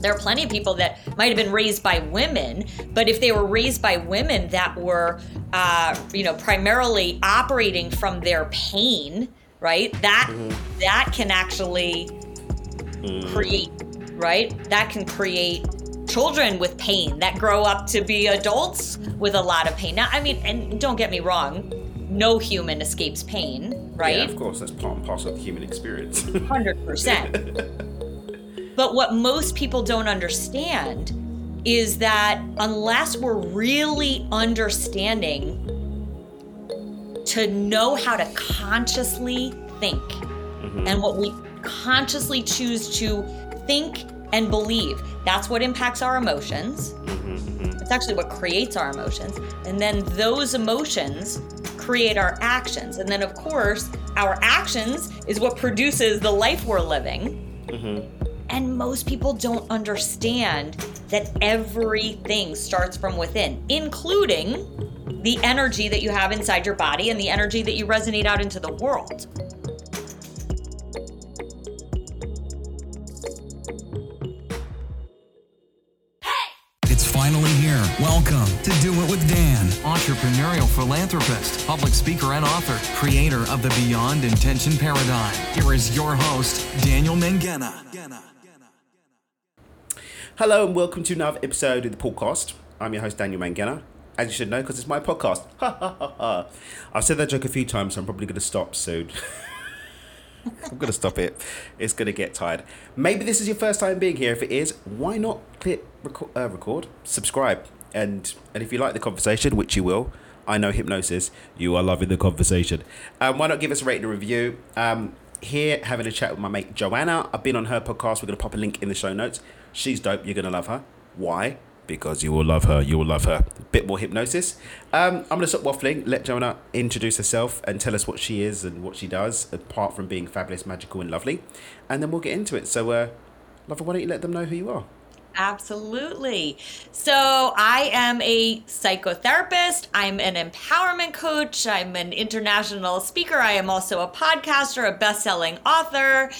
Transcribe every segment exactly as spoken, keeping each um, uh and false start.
There are plenty of people that might have been raised by women, but if they were raised by women that were, uh, you know, primarily operating from their pain, right? That mm-hmm. that can actually mm. create, right? That can create children with pain that grow up to be adults with a lot of pain. Now, I mean, and don't get me wrong, no human escapes pain, right? Yeah, of course, that's part and parcel of the human experience. one hundred percent. But what most people don't understand is that unless we're really understanding to know how to consciously think mm-hmm. and what we consciously choose to think and believe, that's what impacts our emotions. Mm-hmm. It's actually what creates our emotions. And then those emotions create our actions. And then, of course, our actions is what produces the life we're living. Mm-hmm. And most people don't understand that everything starts from within, including the energy that you have inside your body and the energy that you resonate out into the world. Finally here. Welcome to Do It With Dan. Entrepreneurial philanthropist, public speaker and author, creator of the Beyond Intention Paradigm. Here is your host, Daniel Mangena. Hello and welcome to another episode of the podcast. I'm your host, Daniel Mangena. As you should know, because it's my podcast. Ha ha ha ha. I've said that joke a few times, so I'm probably going to stop soon. I'm going to stop it. It's going to get tired. Maybe this is your first time being here. If it is, why not click record, uh, record subscribe. And and if you like the conversation, which you will, I know hypnosis, you are loving the conversation. Um, why not give us a rating and review? Um, here, having a chat with my mate Joanna. I've been on her podcast. We're going to pop a link in the show notes. She's dope. You're going to love her. Why? Because you will love her. You will love her. A bit more hypnosis. Um, I'm going to stop waffling. Let Joanna introduce herself and tell us what she is and what she does, apart from being fabulous, magical, and lovely. And then we'll get into it. So, uh, Lover, why don't you let them know who you are? Absolutely. So I am a psychotherapist. I'm an empowerment coach. I'm an international speaker. I am also a podcaster, a best-selling author.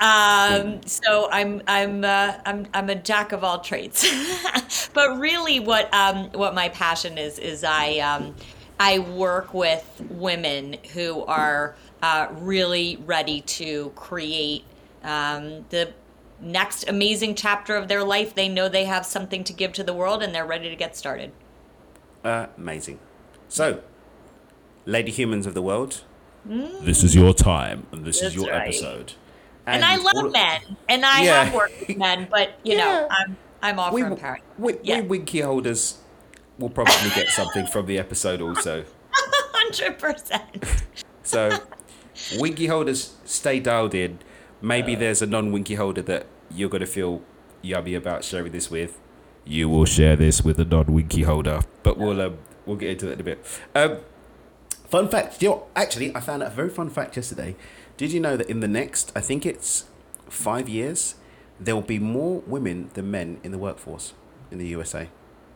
Um, so I'm I'm uh, I'm I'm a jack of all trades. But really, what um, what my passion is is I um, I work with women who are uh, really ready to create um, the next amazing chapter of their life. They know they have something to give to the world and they're ready to get started. Uh, amazing. So, lady humans of the world, mm. this is your time and this That's is your right. episode. And, and I love men and I yeah. have worked with men, but you yeah. know, I'm I'm all we, for empowering. We, we, yeah. we winky holders will probably get something from the episode also. one hundred percent. So, winky holders, stay dialed in. Maybe there's a non-winky holder that you're going to feel yummy about sharing this with. You will share this with a non-winky holder. But we'll um, we'll get into that in a bit. Um, fun fact. You know, actually, I found out a very fun fact yesterday. Did you know that in the next, I think it's five years, there will be more women than men in the workforce in the U S A?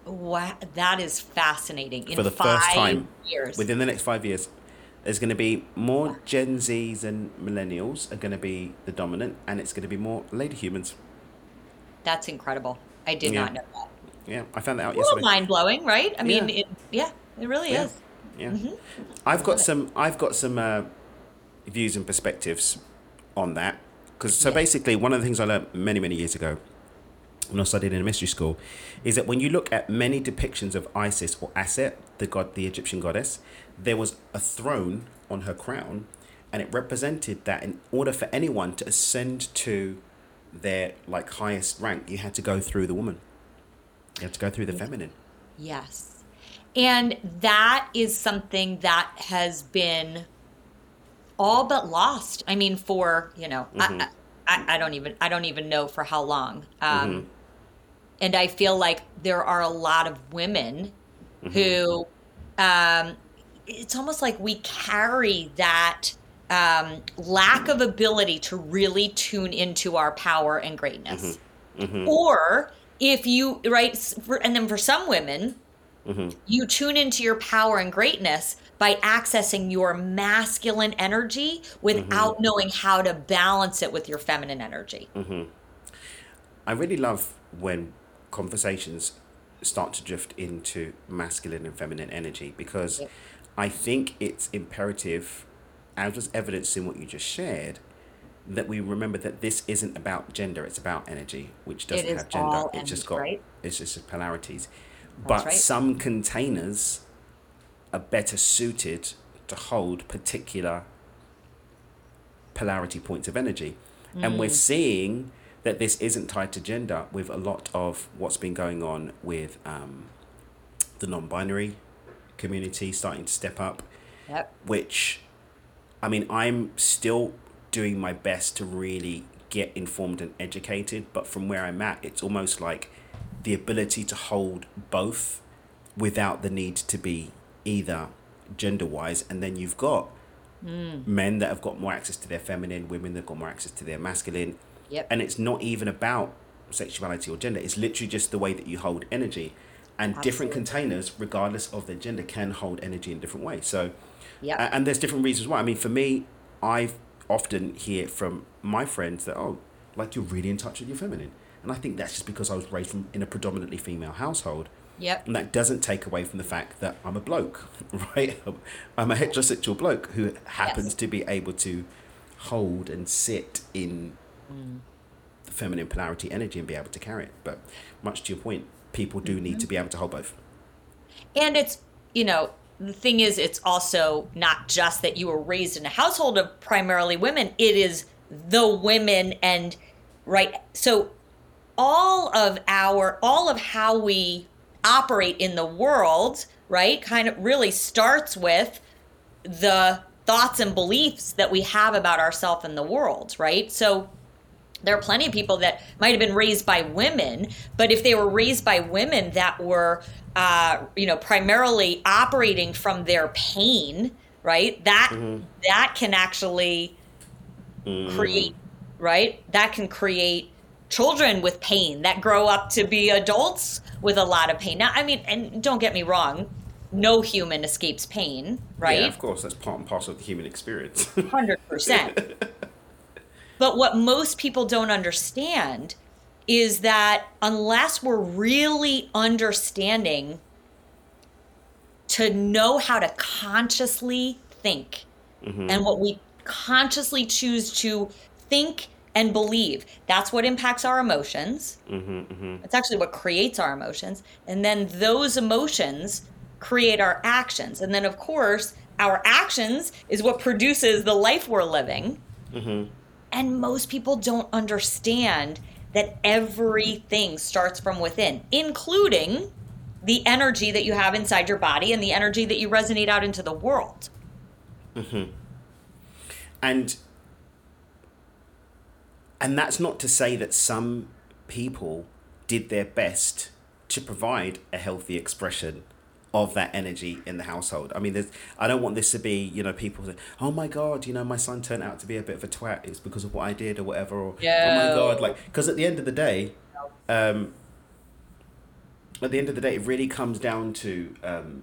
Wow. That is fascinating. In For the five first time, years. Within the next five years. There's going to be more Gen Zs and millennials are going to be the dominant, and it's going to be more lady humans. That's incredible. I did yeah. not know that. Yeah, I found that out a yesterday. A little mind-blowing, right? I yeah. mean, it, yeah, it really yeah. is. Yeah. Mm-hmm. I've got some I've got some uh, views and perspectives on that. Cause, so yeah. basically, one of the things I learned many, many years ago when I studied in a mystery school is that when you look at many depictions of Isis or Aset, the god, the Egyptian goddess, there was a throne on her crown, and it represented that in order for anyone to ascend to their like highest rank, you had to go through the woman. You had to go through the feminine. Yes. And that is something that has been all but lost. I mean, for, you know, mm-hmm. I, I, I don't even, I don't even know for how long. Um, mm-hmm. And I feel like there are a lot of women mm-hmm. who, um, it's almost like we carry that um, lack of ability to really tune into our power and greatness. Mm-hmm. Mm-hmm. Or if you, right, for, and then for some women, mm-hmm. you tune into your power and greatness by accessing your masculine energy without mm-hmm. knowing how to balance it with your feminine energy. Mm-hmm. I really love when conversations start to drift into masculine and feminine energy, because yeah. I think it's imperative, as was evidenced in what you just shared, that we remember that this isn't about gender, it's about energy, which doesn't have gender. It's just got, right? It's just polarities. That's but right. Some containers are better suited to hold particular polarity points of energy. Mm. And we're seeing that this isn't tied to gender with a lot of what's been going on with um, the non-binary community starting to step up. Yep. Which, I mean, I'm still doing my best to really get informed and educated, but from where I'm at, it's almost like the ability to hold both without the need to be either gender-wise. And then you've got mm. men that have got more access to their feminine, women that have got more access to their masculine. Yep. And it's not even about sexuality or gender. It's literally just the way that you hold energy. And Absolutely. Different containers, regardless of their gender, can hold energy in different ways. So, yep. And there's different reasons why. I mean, for me, I've often hear from my friends that, oh, like, you're really in touch with your feminine. And I think that's just because I was raised from, in a predominantly female household. Yep. And that doesn't take away from the fact that I'm a bloke, right? I'm a heterosexual bloke who happens yes. to be able to hold and sit in mm. the feminine polarity energy and be able to carry it. But much to your point, people do mm-hmm. need to be able to hold both. And it's, you know, the thing is, it's also not just that you were raised in a household of primarily women. It is the women, and right. So all of our, all of how we operate in the world, right, kind of really starts with the thoughts and beliefs that we have about ourselves and the world, right? So there are plenty of people that might have been raised by women, but if they were raised by women that were, uh, you know, primarily operating from their pain, right? That mm-hmm. that can actually mm-hmm. create, right? That can create children with pain that grow up to be adults with a lot of pain. Now, I mean, and don't get me wrong, no human escapes pain, right? Yeah, of course, that's part and parcel of the human experience. one hundred percent. But what most people don't understand is that unless we're really understanding to know how to consciously think mm-hmm. and what we consciously choose to think and believe, that's what impacts our emotions. Mm-hmm, mm-hmm. It's actually what creates our emotions. And then those emotions create our actions. And then, of course, our actions is what produces the life we're living. Mm-hmm. And most people don't understand that everything starts from within, including the energy that you have inside your body and the energy that you resonate out into the world. Mm-hmm. And and that's not to say that some people did their best to provide a healthy expression of that energy in the household. I mean, there's, I don't want this to be, you know, people say, oh my God, you know, my son turned out to be a bit of a twat. It's because of what I did or whatever. Or, yeah. Oh my God. Like, because at the end of the day, um, at the end of the day, it really comes down to um,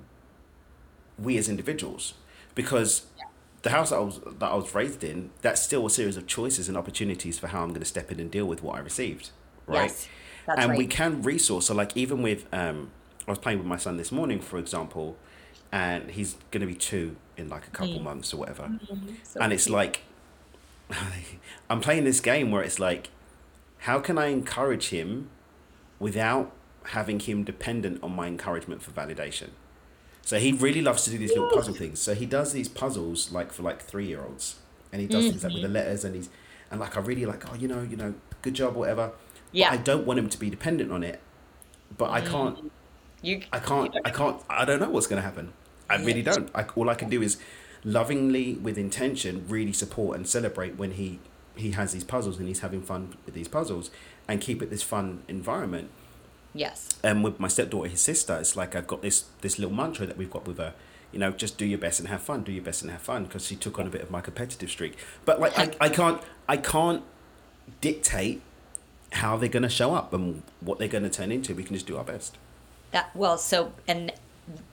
we as individuals, because yeah. the house that I was, that I was raised in, that's still a series of choices and opportunities for how I'm going to step in and deal with what I received. Right. Yes, that's and right. We can resource. So like, even with, um, I was playing with my son this morning, for example, and he's going to be two in like a couple mm. months or whatever. Mm-hmm. So and it's cute. Like, I'm playing this game where it's like, how can I encourage him without having him dependent on my encouragement for validation? So he really loves to do these little puzzle things. So he does these puzzles like for like three-year-olds, and he does mm-hmm. things like with the letters, and he's, and like, I really like, oh, you know, you know, good job, whatever. Yeah. But I don't want him to be dependent on it, but I can't, mm. You, I can't, you I can't, I don't know what's going to happen. I really don't. I, all I can do is lovingly, with intention, really support and celebrate when he, he has these puzzles and he's having fun with these puzzles, and keep it this fun environment. Yes. And um, with my stepdaughter, his sister, it's like, I've got this, this little mantra that we've got with her, you know, just do your best and have fun, do your best and have fun. Because she took on a bit of my competitive streak, but like, I, I can't, I can't dictate how they're going to show up and what they're going to turn into. We can just do our best. That, well, so, and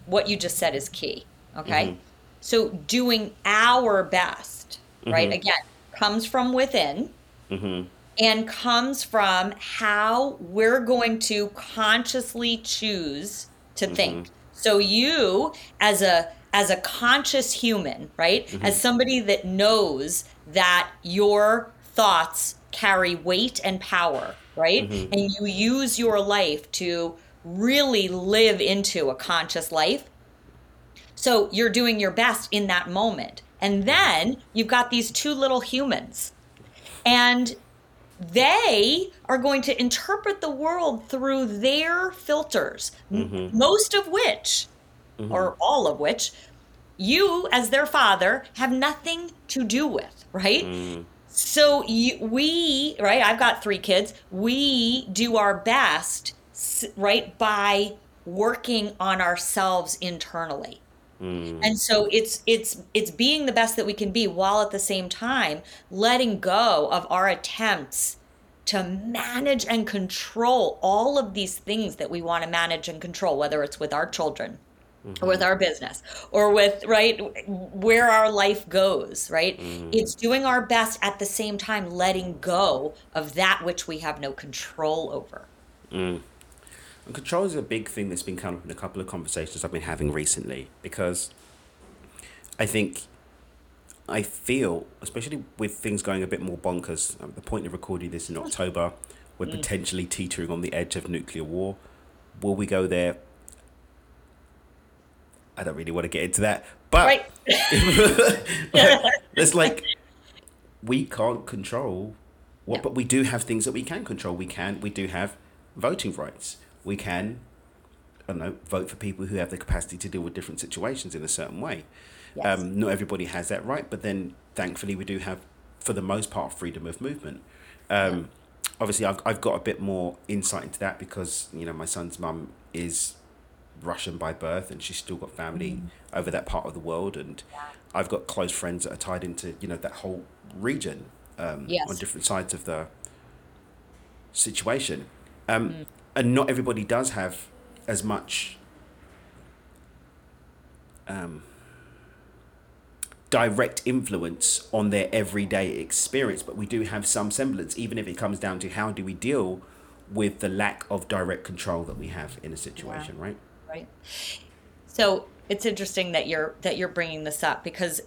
what you just said is key, okay? Mm-hmm. So doing our best, mm-hmm. right, again, comes from within, mm-hmm. and comes from how we're going to consciously choose to mm-hmm. think. So you, as a as a conscious human, right? Mm-hmm. As somebody that knows that your thoughts carry weight and power, right? Mm-hmm. And you use your life to really live into a conscious life. So you're doing your best in that moment. And then you've got these two little humans, and they are going to interpret the world through their filters, mm-hmm. most of which, mm-hmm. or all of which, you as their father have nothing to do with, right? Mm. So you, we, right, I've got three kids, we do our best, right, by working on ourselves internally. Mm. And so it's it's it's being the best that we can be, while at the same time letting go of our attempts to manage and control all of these things that we want to manage and control, whether it's with our children, mm-hmm. or with our business, or with, right, where our life goes, right? Mm-hmm. It's doing our best at the same time, letting go of that which we have no control over. Mm. And control is a big thing that's been coming up in a couple of conversations I've been having recently, because I think, I feel, especially with things going a bit more bonkers, at the point of recording this in October, we're mm. potentially teetering on the edge of nuclear war. Will we go there? I don't really want to get into that, but right. like, it's like, we can't control what, no. but we do have things that we can control. We can, we do have voting rights. We can, I don't know, vote for people who have the capacity to deal with different situations in a certain way. Yes. Um, not everybody has that right, but then thankfully we do have, for the most part, freedom of movement. Um, yeah. Obviously, I've I've got a bit more insight into that because, you know, my son's mum is Russian by birth and she's still got family mm. over that part of the world. And yeah. I've got close friends that are tied into, you know, that whole region um, yes. on different sides of the situation. Um, mm. And not everybody does have as much um, direct influence on their everyday experience, but we do have some semblance, even if it comes down to how do we deal with the lack of direct control that we have in a situation, yeah. right? Right. So it's interesting that you're that you're bringing this up, because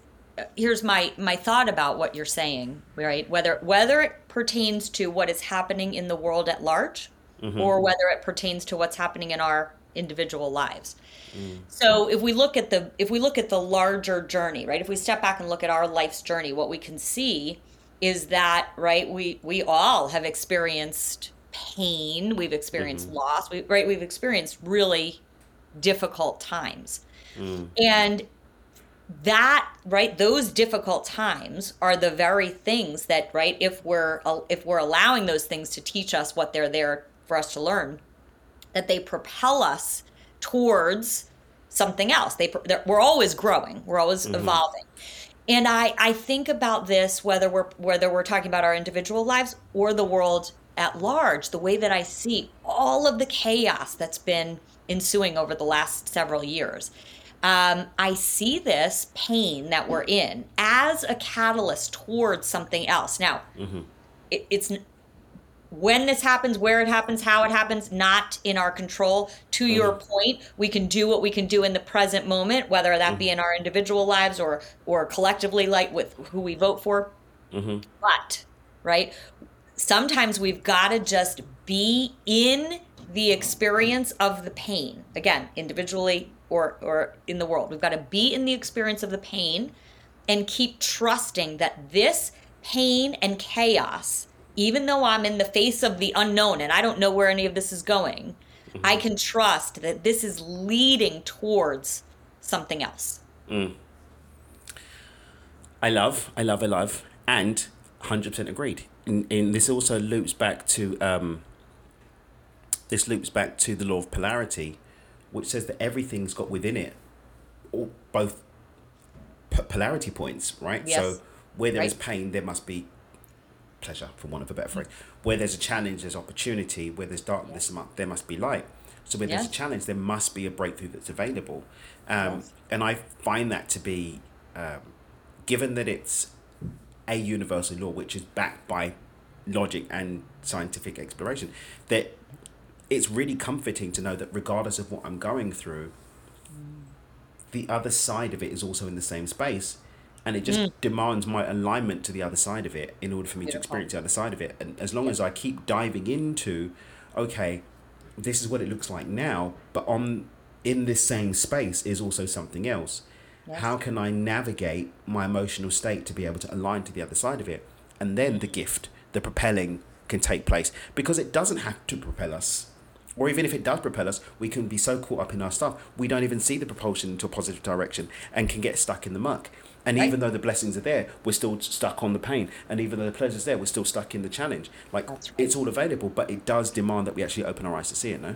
here's my my thought about what you're saying, right? Whether whether it pertains to what is happening in the world at large. Mm-hmm. Or whether it pertains to what's happening in our individual lives. Mm. So if we look at the if we look at the larger journey, right? If we step back and look at our life's journey, what we can see is that, right, we we all have experienced pain, we've experienced mm-hmm. loss, we, right? We've experienced really difficult times. Mm. And that, right, those difficult times are the very things that, right, if we're if we're allowing those things to teach us what they're there for us to learn, that they propel us towards something else. They, we're always growing, we're always mm-hmm. evolving. And I, I think about this, whether we're, whether we're talking about our individual lives or the world at large, the way that I see all of the chaos that's been ensuing over the last several years. Um, I see this pain that we're in as a catalyst towards something else. Now, mm-hmm. it, it's... when this happens, where it happens, how it happens, not in our control. To mm-hmm. your point, we can do what we can do in the present moment, whether that mm-hmm. be in our individual lives or or collectively, like with who we vote for. Mm-hmm. But, right, sometimes we've got to just be in the experience of the pain. Again, individually or, or in the world. We've got to be in the experience of the pain and keep trusting that this pain and chaos, even though I'm in the face of the unknown and I don't know where any of this is going, mm-hmm. I can trust that this is leading towards something else. Mm. I love, I love, I love, and one hundred percent agreed. And, and this also loops back to, um, this loops back to the law of polarity, which says that everything's got within it, all, both p- polarity points, right? Yes. So where there right. is pain, there must be pleasure, for want of a better phrase. Where there's a challenge, there's opportunity. Where there's darkness, yeah. there must be light. So when yeah. there's a challenge, there must be a breakthrough that's available. Um, yes. And I find that to be, um, given that it's a universal law, which is backed by logic and scientific exploration, that it's really comforting to know that regardless of what I'm going through, mm. the other side of it is also in the same space. And it just mm. demands my alignment to the other side of it in order for me Beautiful. to experience the other side of it. And as long yeah. as I keep diving into, okay, this is what it looks like now, but on in this same space is also something else. Yes. How can I navigate my emotional state to be able to align to the other side of it? And then the gift, the propelling can take place, because it doesn't have to propel us. Or even if it does propel us, we can be so caught up in our stuff, we don't even see the propulsion into a positive direction and can get stuck in the muck. And even though the blessings are there, we're still stuck on the pain. And even though the pleasure's there, we're still stuck in the challenge. Like, right. it's all available, but it does demand that we actually open our eyes to see it, no?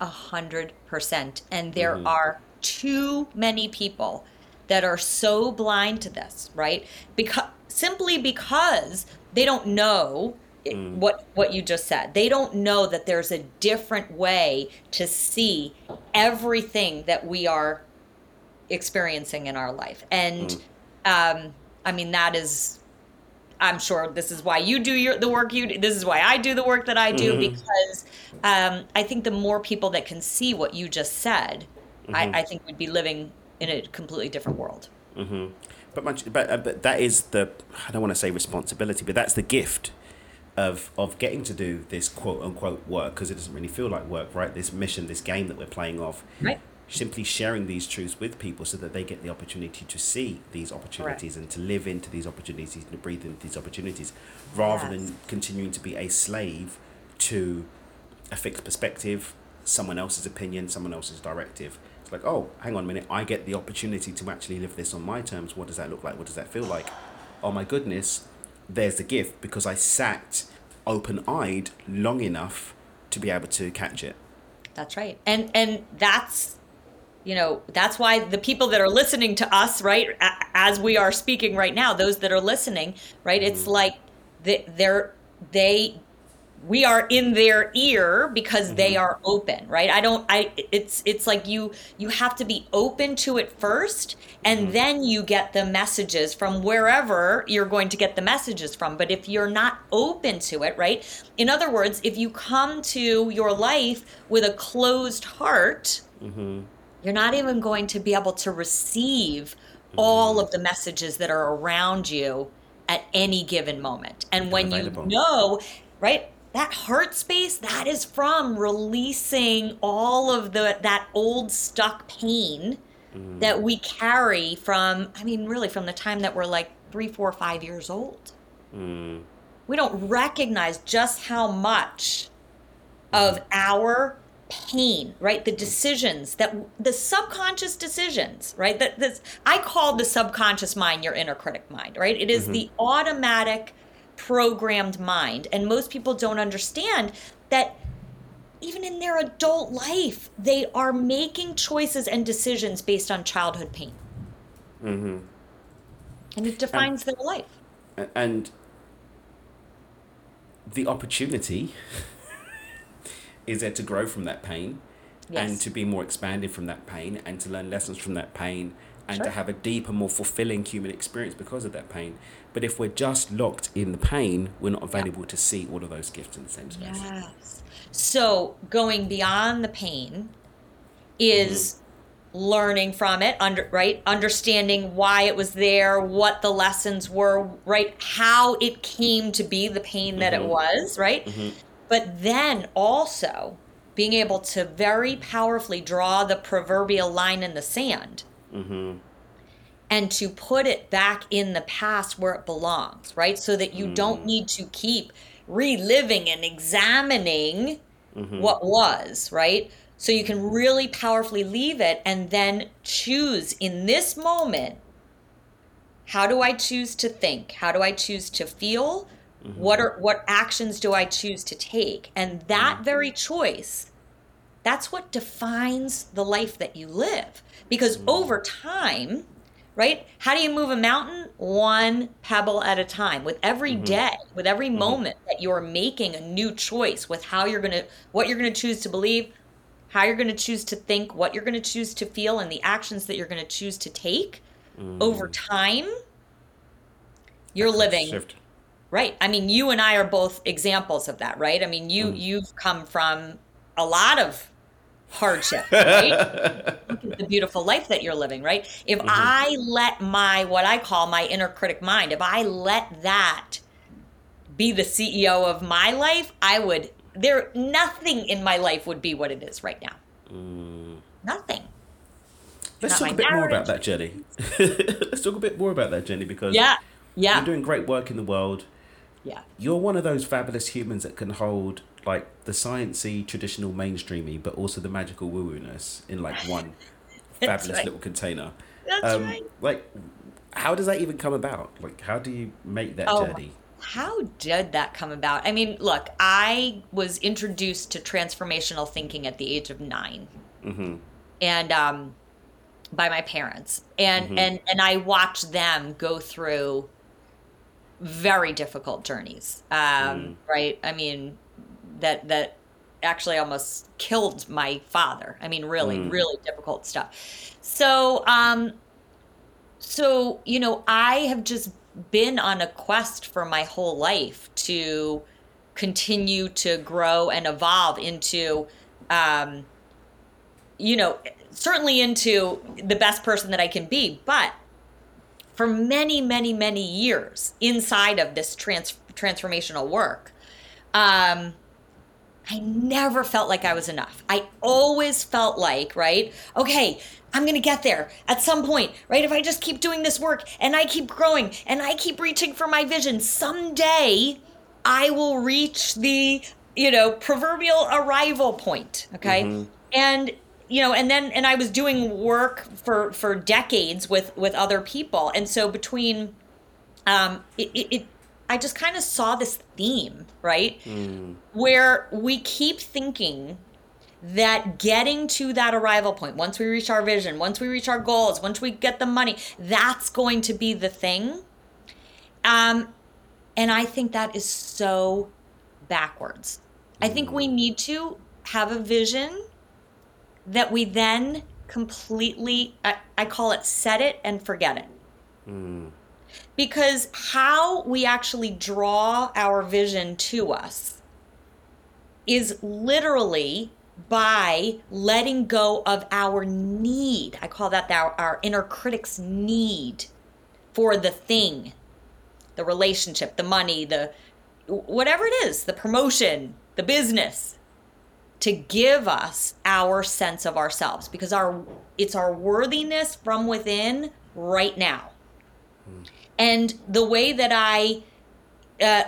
A hundred percent. And there mm-hmm. are too many people that are so blind to this, right? Because simply because they don't know mm. what what you just said. They don't know that there's a different way to see everything that we are experiencing in our life. And mm. Um, I mean, that is, I'm sure this is why you do your, the work you do. This is why I do the work that I do, mm-hmm. because um, I think the more people that can see what you just said, mm-hmm. I, I think we'd be living in a completely different world. Mm-hmm. But, much, but, uh, but that is the, I don't want to say responsibility, but that's the gift of of getting to do this quote unquote work, because it doesn't really feel like work, right? This mission, this game that we're playing off. Right. Simply sharing these truths with people so that they get the opportunity to see these opportunities right. and to live into these opportunities and to breathe into these opportunities, rather yes. than continuing to be a slave to a fixed perspective, someone else's opinion, someone else's directive. It's like, oh, hang on a minute, I get the opportunity to actually live this on my terms. What does that look like? What does that feel like? Oh my goodness, there's the gift, because I sat open-eyed long enough to be able to catch it. That's right. And and that's... You know, that's why the people that are listening to us, right, as we are speaking right now, those that are listening, right, mm-hmm. it's like they're, they, we are in their ear because mm-hmm. they are open, right? I don't, I, it's, it's like you, you have to be open to it first, and mm-hmm. then you get the messages from wherever you're going to get the messages from. But if you're not open to it, right? In other words, if you come to your life with a closed heart, mm-hmm. you're not even going to be able to receive all of the messages that are around you at any given moment. And when available. you know, right, that heart space, that is from releasing all of the that old stuck pain mm. that we carry from, I mean, really from the time that we're like three, four, five years old. Mm. We don't recognize just how much of our pain, right? The decisions that the subconscious decisions, right? That this I call the subconscious mind your inner critic mind, right? It is mm-hmm. the automatic programmed mind. And most people don't understand that even in their adult life, they are making choices and decisions based on childhood pain. Mm-hmm. And it defines and, their life. And the opportunity is there to grow from that pain yes. and to be more expanded from that pain and to learn lessons from that pain and sure. to have a deeper, more fulfilling human experience because of that pain. But if we're just locked in the pain, we're not available yeah. to see all of those gifts in the same space. Yes. So going beyond the pain is mm-hmm. learning from it, under, right? Understanding why it was there, what the lessons were, right? How it came to be the pain that mm-hmm. it was, right? Mm-hmm. But then also being able to very powerfully draw the proverbial line in the sand mm-hmm. and to put it back in the past where it belongs, right? So that you mm. don't need to keep reliving and examining mm-hmm. what was, right? So you can really powerfully leave it and then choose in this moment, how do I choose to think? How do I choose to feel? Mm-hmm. What are what actions do I choose to take? And that mm-hmm. very choice, that's what defines the life that you live. Because mm-hmm. over time, right? How do you move a mountain? One pebble at a time. With every mm-hmm. day, with every mm-hmm. moment that you're making a new choice with how you're gonna, what you're gonna choose to believe, how you're gonna choose to think, what you're gonna choose to feel, and the actions that you're gonna choose to take mm-hmm. over time, you're living. Shift. Right. I mean, you and I are both examples of that, right? I mean, you, mm. you've come from a lot of hardship, right? Look at the beautiful life that you're living, right? If mm-hmm. I let my, what I call my inner critic mind, if I let that be the C E O of my life, I would, there, nothing in my life would be what it is right now. Mm. Nothing. Let's talk a bit more about that journey. Let's talk a bit more about that journey because yeah, yeah. you're doing great work in the world. Yeah. You're one of those fabulous humans that can hold like the sciencey, traditional, mainstreamy, but also the magical woo-woo-ness in like one fabulous right. little container. That's um, right. Like, how does that even come about? Like, how do you make that oh, journey? How did that come about? I mean, look, I was introduced to transformational thinking at the age of nine. Mm-hmm. And um, by my parents. And, mm-hmm. and, and I watched them go through very difficult journeys, um, mm. right? I mean, that that actually almost killed my father. I mean, really, mm. really difficult stuff. So, um, so, you know, I have just been on a quest for my whole life to continue to grow and evolve into, um, you know, certainly into the best person that I can be. But for many, many, many years inside of this trans- transformational work, um, I never felt like I was enough. I always felt like, right, okay, I'm gonna get there at some point, right? If I just keep doing this work and I keep growing and I keep reaching for my vision, someday I will reach the, you know, proverbial arrival point, okay? Mm-hmm. And, you know, and then, and I was doing work for, for decades with, with other people. And so between, um, it, it, it I just kind of saw this theme, right? Mm. Where we keep thinking that getting to that arrival point, once we reach our vision, once we reach our goals, once we get the money, that's going to be the thing. Um, and I think that is so backwards. Mm. I think we need to have a vision that we then completely, I, I call it set it and forget it. Mm. Because how we actually draw our vision to us is literally by letting go of our need. I call that our, our inner critic's need for the thing, the relationship, the money, the whatever it is, the promotion, the business, to give us our sense of ourselves, because our it's our worthiness from within right now. Mm. And the way that I, uh,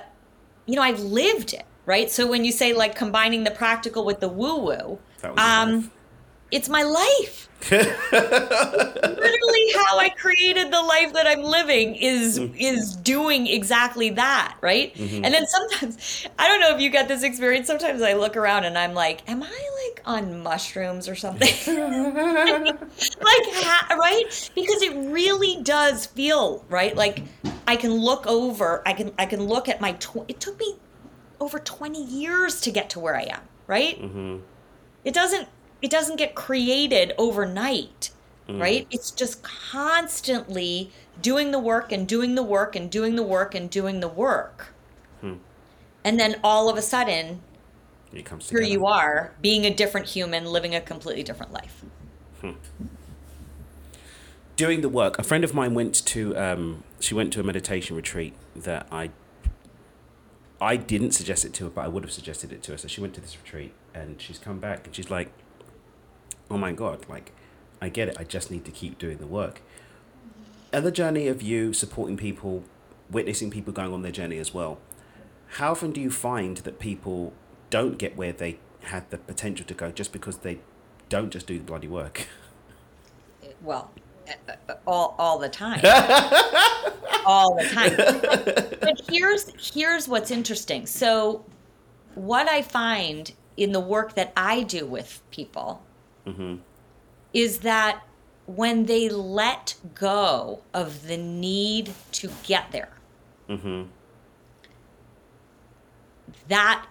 you know, I've lived it, right? So when you say like combining the practical with the woo-woo, um, it's my life. Literally how I created the life that I'm living is is doing exactly that, right? Mm-hmm. And then sometimes, I don't know if you got this experience, sometimes I look around and I'm like, am I like on mushrooms or something? I mean, like, ha- right? Because it really does feel, right? Like I can look over, I can I can look at my, tw- it took me over twenty years to get to where I am, right? Mm-hmm. It doesn't, It doesn't get created overnight, mm. right? It's just constantly doing the work and doing the work and doing the work and doing the work. Hmm. And then all of a sudden, it comes here you are, being a different human, living a completely different life. Hmm. Doing the work. A friend of mine went to, um, she went to a meditation retreat that I, I didn't suggest it to her, but I would have suggested it to her. So she went to this retreat and she's come back and she's like, oh my God, like, I get it. I just need to keep doing the work. And the journey of you supporting people, witnessing people going on their journey as well, how often do you find that people don't get where they had the potential to go just because they don't just do the bloody work? Well, all all the time. all the time. But, but here's here's what's interesting. So what I find in the work that I do with people, mm-hmm. is that when they let go of the need to get there, mm-hmm. that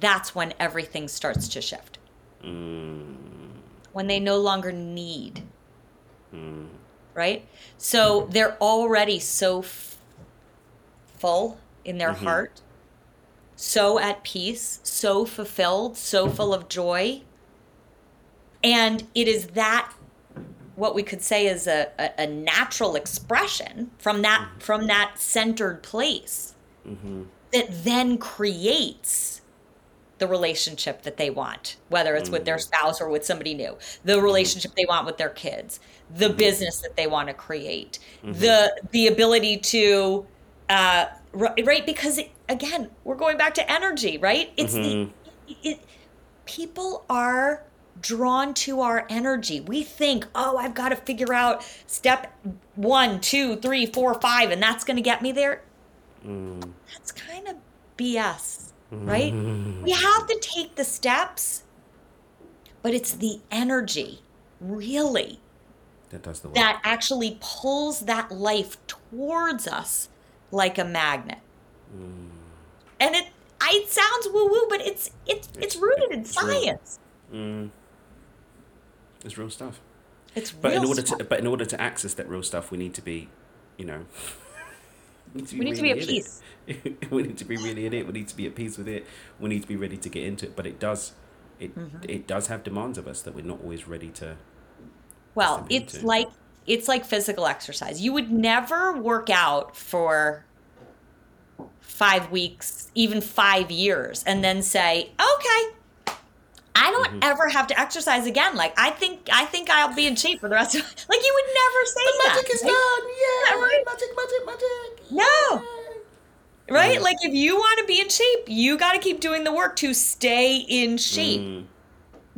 that's when everything starts to shift. Mm. When they no longer need, mm. right? So mm-hmm. they're already so f- full in their mm-hmm. heart, so at peace, so fulfilled, so full of joy. And it is that, what we could say is a, a, a natural expression from that, mm-hmm. from that centered place mm-hmm. that then creates the relationship that they want, whether it's mm-hmm. with their spouse or with somebody new, the relationship mm-hmm. they want with their kids, the mm-hmm. business that they want to create, mm-hmm. the the ability to, uh, right? Because it, again, we're going back to energy, right? It's mm-hmm. the it, it, people are drawn to our energy. We think, oh, I've got to figure out step one, two, three, four, five, and that's going to get me there. Mm. That's kind of B S. Right? Mm. We have to take the steps, but it's the energy, really, that does the work, that actually pulls that life towards us like a magnet. Mm. And it, it sounds woo-woo, but it's it's it's, it's rooted in it's science. Real. Mm. It's real stuff. It's real but in order stuff. To, but in order to access that real stuff, we need to be, you know. We need to be, we need really to be at peace. It. We need to be really in it. We need to be at peace with it. We need to be ready to get into it. But it does, it mm-hmm. it does have demands of us that we're not always ready to. Well, it's into. like it's like physical exercise. You would never work out for five weeks, even five years, and then say, "Okay, I don't mm-hmm. ever have to exercise again. Like I think I think I'll be in shape for the rest of my life." Like you would never say the that. Magic is like, done. Yeah, yeah right? magic, magic, magic. No, yeah. right? Like if you want to be in shape, you got to keep doing the work to stay in shape. Mm.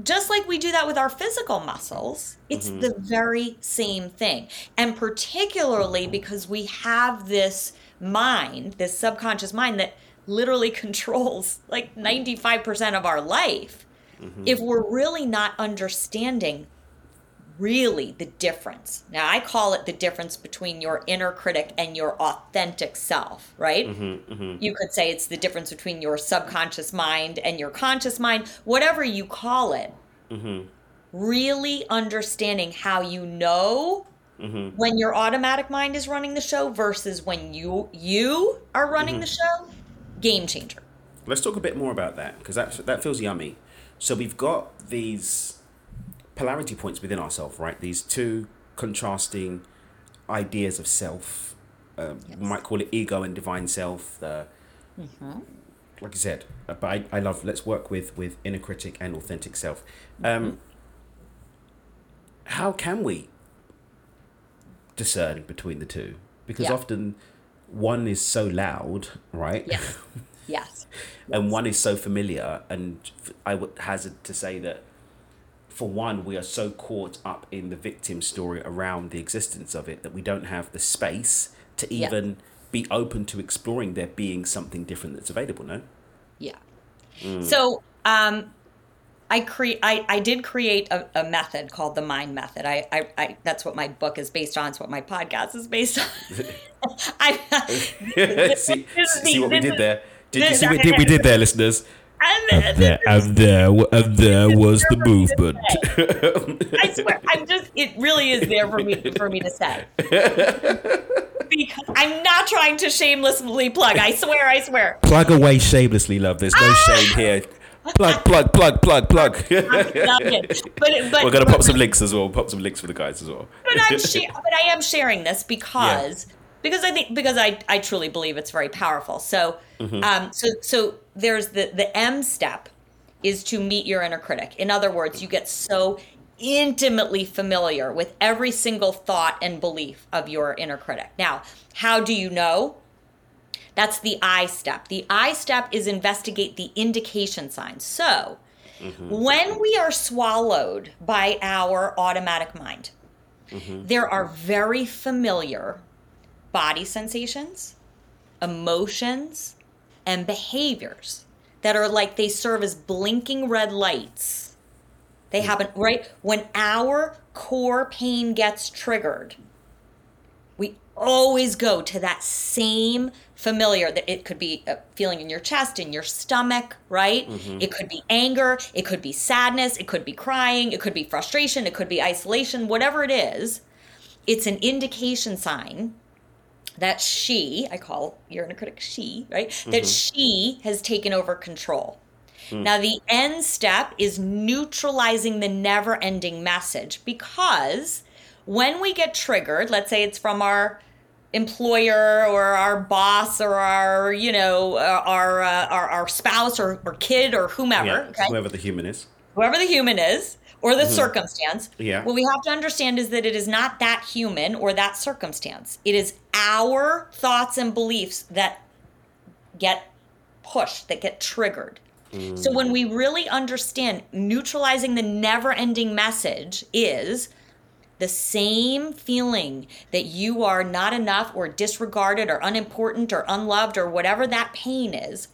Just like we do that with our physical muscles, it's mm-hmm. the very same thing. And particularly because we have this mind, this subconscious mind that literally controls like ninety-five percent of our life. Mm-hmm. If we're really not understanding really the difference. Now, I call it the difference between your inner critic and your authentic self, right? Mm-hmm, mm-hmm. You could say it's the difference between your subconscious mind and your conscious mind, whatever you call it. Mm-hmm. Really understanding how you know mm-hmm. when your automatic mind is running the show versus when you you are running mm-hmm. the show. Game changer. Let's talk a bit more about that because that, that feels yummy. So we've got these polarity points within ourselves, right? These two contrasting ideas of self. Um, yes. We might call it ego and divine self. Uh, mm-hmm. Like I said, but I, I love, let's work with, with inner critic and authentic self. Um, mm-hmm. How can we discern between the two? Because yeah. often one is so loud, right? Yes. Yes. And one is so familiar, and I would hazard to say that for one, we are so caught up in the victim story around the existence of it that we don't have the space to even yeah. be open to exploring there being something different that's available, no? Yeah. Mm. So um, I, cre- I I did create a, a method called the Mind Method. I, I, I That's what my book is based on. It's what my podcast is based on. I, this, see, this see what we did there. Did you see what we did there, listeners? And, and there, and there, and there was the movement. I swear, I'm just—it really is there for me for me to say. Because I'm not trying to shamelessly plug. I swear, I swear. Plug away shamelessly, love. There's no ah! shame here. Plug, plug, plug, plug, plug. It. But, but, We're gonna but, pop some links as well. Pop some links for the guys as well. But I'm, sh- but I am sharing this because. Yeah. Because I think, because I, I truly believe it's very powerful. So, mm-hmm. um, so, so there's the, the M step is to meet your inner critic. In other words, you get so intimately familiar with every single thought and belief of your inner critic. Now, how do you know? That's the I step. The I step is investigate the indication signs. So mm-hmm. when we are swallowed by our automatic mind, mm-hmm. there are very familiar body sensations, emotions, and behaviors that are like they serve as blinking red lights. They happen, right? When our core pain gets triggered, we always go to that same familiar, that it could be a feeling in your chest, in your stomach, right? Mm-hmm. It could be anger, it could be sadness, it could be crying, it could be frustration, it could be isolation, whatever it is. It's an indication sign that she, I call your inner critic she, right? Mm-hmm. That she has taken over control. Mm. Now, the end step is neutralizing the never-ending message, because when we get triggered, let's say it's from our employer or our boss or our, you know, our uh, our, our spouse or, or kid or whomever. Yeah, okay? Whoever the human is. Whoever the human is. Or the mm-hmm. circumstance. Yeah. What we have to understand is that it is not that human or that circumstance. It is our thoughts and beliefs that get pushed, that get triggered. Mm. So when we really understand neutralizing the never-ending message is the same feeling that you are not enough or disregarded or unimportant or unloved or whatever that pain is,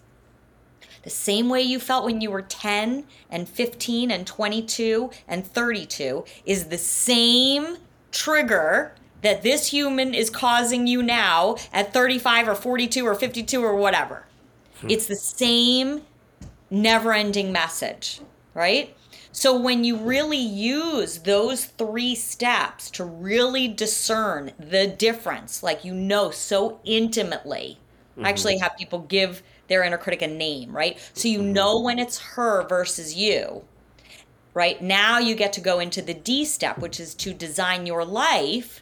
the same way you felt when you were ten and fifteen and twenty-two and thirty-two is the same trigger that this human is causing you now at thirty-five or forty-two or fifty-two or whatever. Hmm. It's the same never-ending message, right? So when you really use those three steps to really discern the difference, like you know so intimately, mm-hmm. I actually have people give their inner critic a name, right? So you know when it's her versus you, right? Now you get to go into the D step, which is to design your life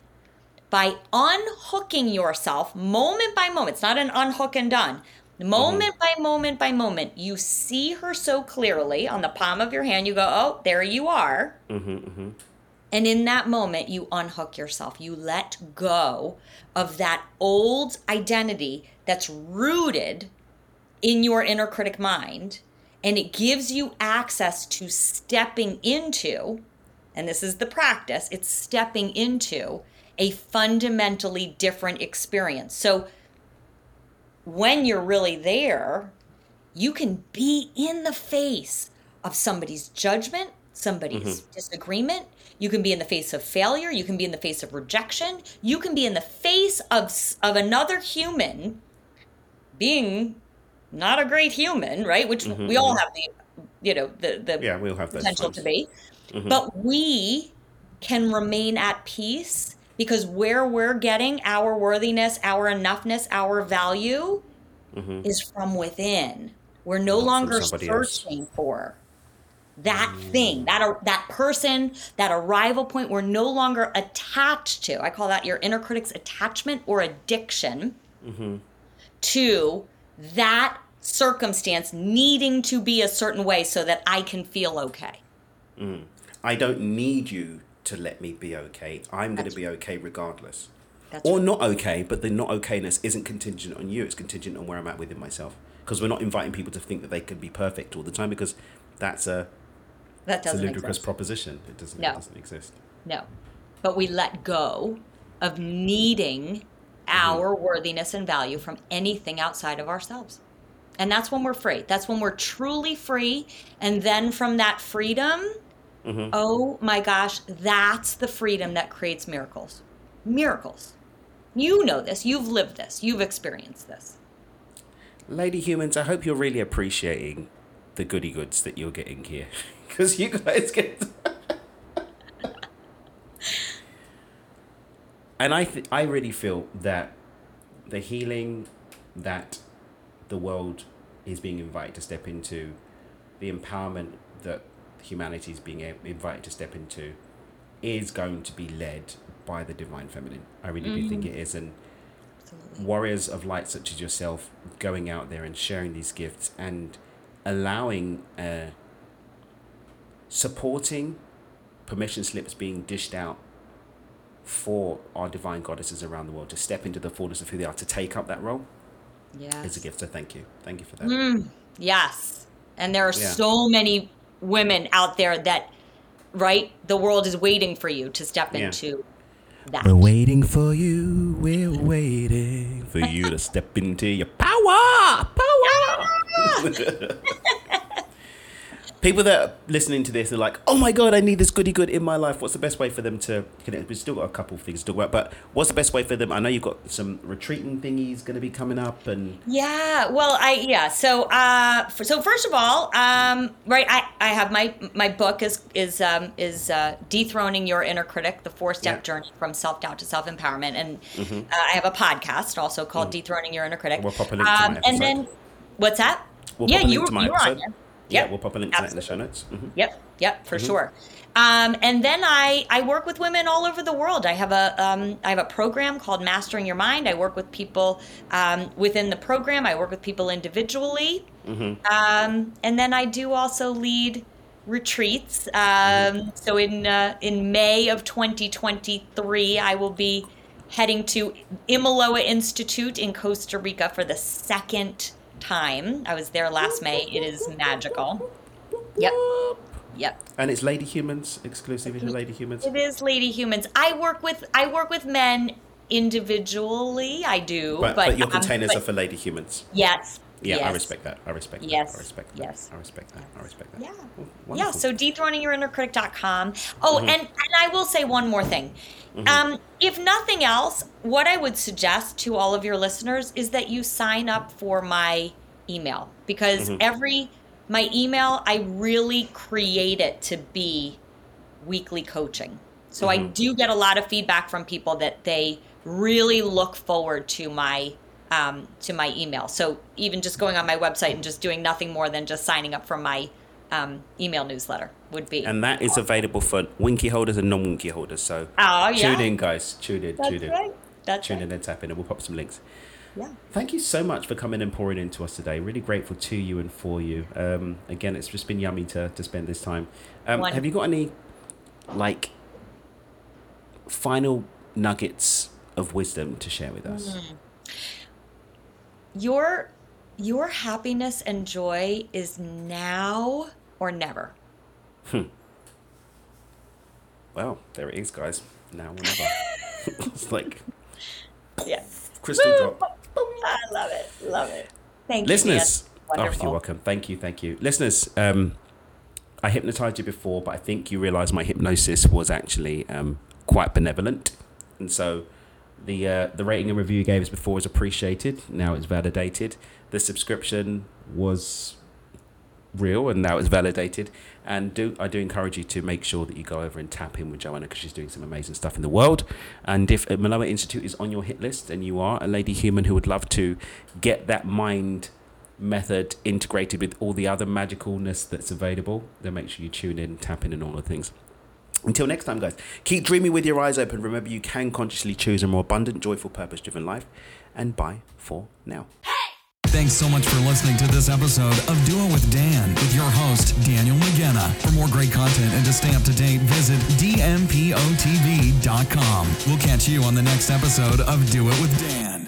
by unhooking yourself moment by moment. It's not an unhook and done. Moment mm-hmm. by moment by moment, you see her so clearly on the palm of your hand, you go, oh, there you are. Mm-hmm, mm-hmm. And in that moment, you unhook yourself. You let go of that old identity that's rooted in your inner critic mind, and it gives you access to stepping into, and this is the practice, it's stepping into a fundamentally different experience. So when you're really there, you can be in the face of somebody's judgment, somebody's mm-hmm. disagreement. You can be in the face of failure. You can be in the face of rejection. You can be in the face of, of another human being not a great human, right? Which mm-hmm, we all mm-hmm. have the, you know, the, the yeah, we'll have potential to be. Mm-hmm. But we can remain at peace because where we're getting our worthiness, our enoughness, our value mm-hmm. is from within. We're no Not longer searching else. for that mm-hmm. thing, that that person, that arrival point. We're no longer attached to. I call that your inner critic's attachment or addiction mm-hmm. to that circumstance needing to be a certain way so that I can feel okay. Mm. I don't need you to let me be okay. I'm going to be okay regardless. That's or right. not okay, but the not okayness isn't contingent on you. It's contingent on where I'm at within myself. Because we're not inviting people to think that they can be perfect all the time, because that's a, that doesn't a ludicrous exist. proposition. It doesn't, no. it doesn't exist. No. But we let go of needing our worthiness and value from anything outside of ourselves. And that's when we're free. That's when we're truly free. And then from that freedom, mm-hmm. oh my gosh, that's the freedom that creates miracles. Miracles. You know this. You've lived this. You've experienced this. Lady humans, I hope you're really appreciating the goody goods that you're getting here. Because you guys get... And I th- I really feel that the healing that the world is being invited to step into, the empowerment that humanity is being invited to step into, is going to be led by the divine feminine. I really mm-hmm. do think it is. And Absolutely. warriors of light such as yourself going out there and sharing these gifts and allowing, uh, supporting permission slips being dished out for our divine goddesses around the world to step into the fullness of who they are, to take up that role, yeah, is a gift. So thank you, thank you for that. Mm, yes, and there are yeah. so many women out there that, right, the world is waiting for you to step yeah. into that. We're waiting for you. We're waiting for you to step into your power, power. people that are listening to this are like, oh my God, I need this goody good in my life. What's the best way for them to connect? We've still got a couple of things to work, but what's the best way for them? I know you've got some retreating thingies going to be coming up, and yeah, well, I yeah. So uh, for, so first of all, um, right, I, I have my my book is is um, is uh, Dethroning Your Inner Critic: The Four Step yeah. Journey from Self Doubt to Self Empowerment, and mm-hmm. uh, I have a podcast also called mm-hmm. Dethroning Your Inner Critic. We'll pop a link um, to my episode. And then what's that? We'll yeah, you were you were on there. Yep. Yeah, we'll pop a link to that in the show notes. Mm-hmm. Yep, yep, for mm-hmm. sure. Um, and then I, I work with women all over the world. I have a um, I have a program called Mastering Your Mind. I work with people um, within the program. I work with people individually. Mm-hmm. Um, and then I do also lead retreats. Um, mm-hmm. So in uh, in May of twenty twenty-three, I will be heading to Imiloa Institute in Costa Rica for the second time. I was there last May. It is magical. Yep. Yep. And it's Lady Humans, exclusively to Lady Humans. It is Lady Humans. I work with I work with men individually. I do. But, but, but your containers um, but, are for Lady Humans. Yes. Yeah, yes. I respect that. I respect that. Yes. I respect that. Yes. I respect that. I respect that. Yeah. Oh, yeah. So dethroning your inner critic dot com. Oh, mm-hmm. and, and I will say one more thing. Mm-hmm. Um, if nothing else, what I would suggest to all of your listeners is that you sign up for my email, because mm-hmm. every my email, I really create it to be weekly coaching. So mm-hmm. I do get a lot of feedback from people that they really look forward to my Um, to my email. So even just going on my website and just doing nothing more than just signing up for my um, email newsletter would be. And that is available for winky holders and non-winky holders. So oh, yeah. tune in, guys. Tune in. That's tune in. Right. That's tune right. in and tap in, and we'll pop some links. Yeah. Thank you so much for coming and pouring into us today. Really grateful to you and for you. Um, again, it's just been yummy to, to spend this time. Um, have you got any like final nuggets of wisdom to share with us? Mm. Your your happiness and joy is now or never. Hmm. Well, there it is, guys. Now or never. It's like yeah. crystal drop. I love it. Love it. Thank Listeners, you. Listeners. Oh, you're welcome. Thank you. Thank you. Listeners, um, I hypnotized you before, but I think you realized my hypnosis was actually um, quite benevolent. And so The uh, the rating and review you gave us before was appreciated. Now it's validated. The subscription was real, and now it's validated. And do I do encourage you to make sure that you go over and tap in with Joanna, because she's doing some amazing stuff in the world. And if Imiloa Institute is on your hit list and you are a lady human who would love to get that mind method integrated with all the other magicalness that's available, then make sure you tune in, tap in, and all the things. Until next time, guys, keep dreaming with your eyes open. Remember, you can consciously choose a more abundant, joyful, purpose-driven life. And bye for now. Thanks so much for listening to this episode of Do It With Dan with your host, Daniel Mangena. For more great content and to stay up to date, visit d m p o t v dot com. We'll catch you on the next episode of Do It With Dan.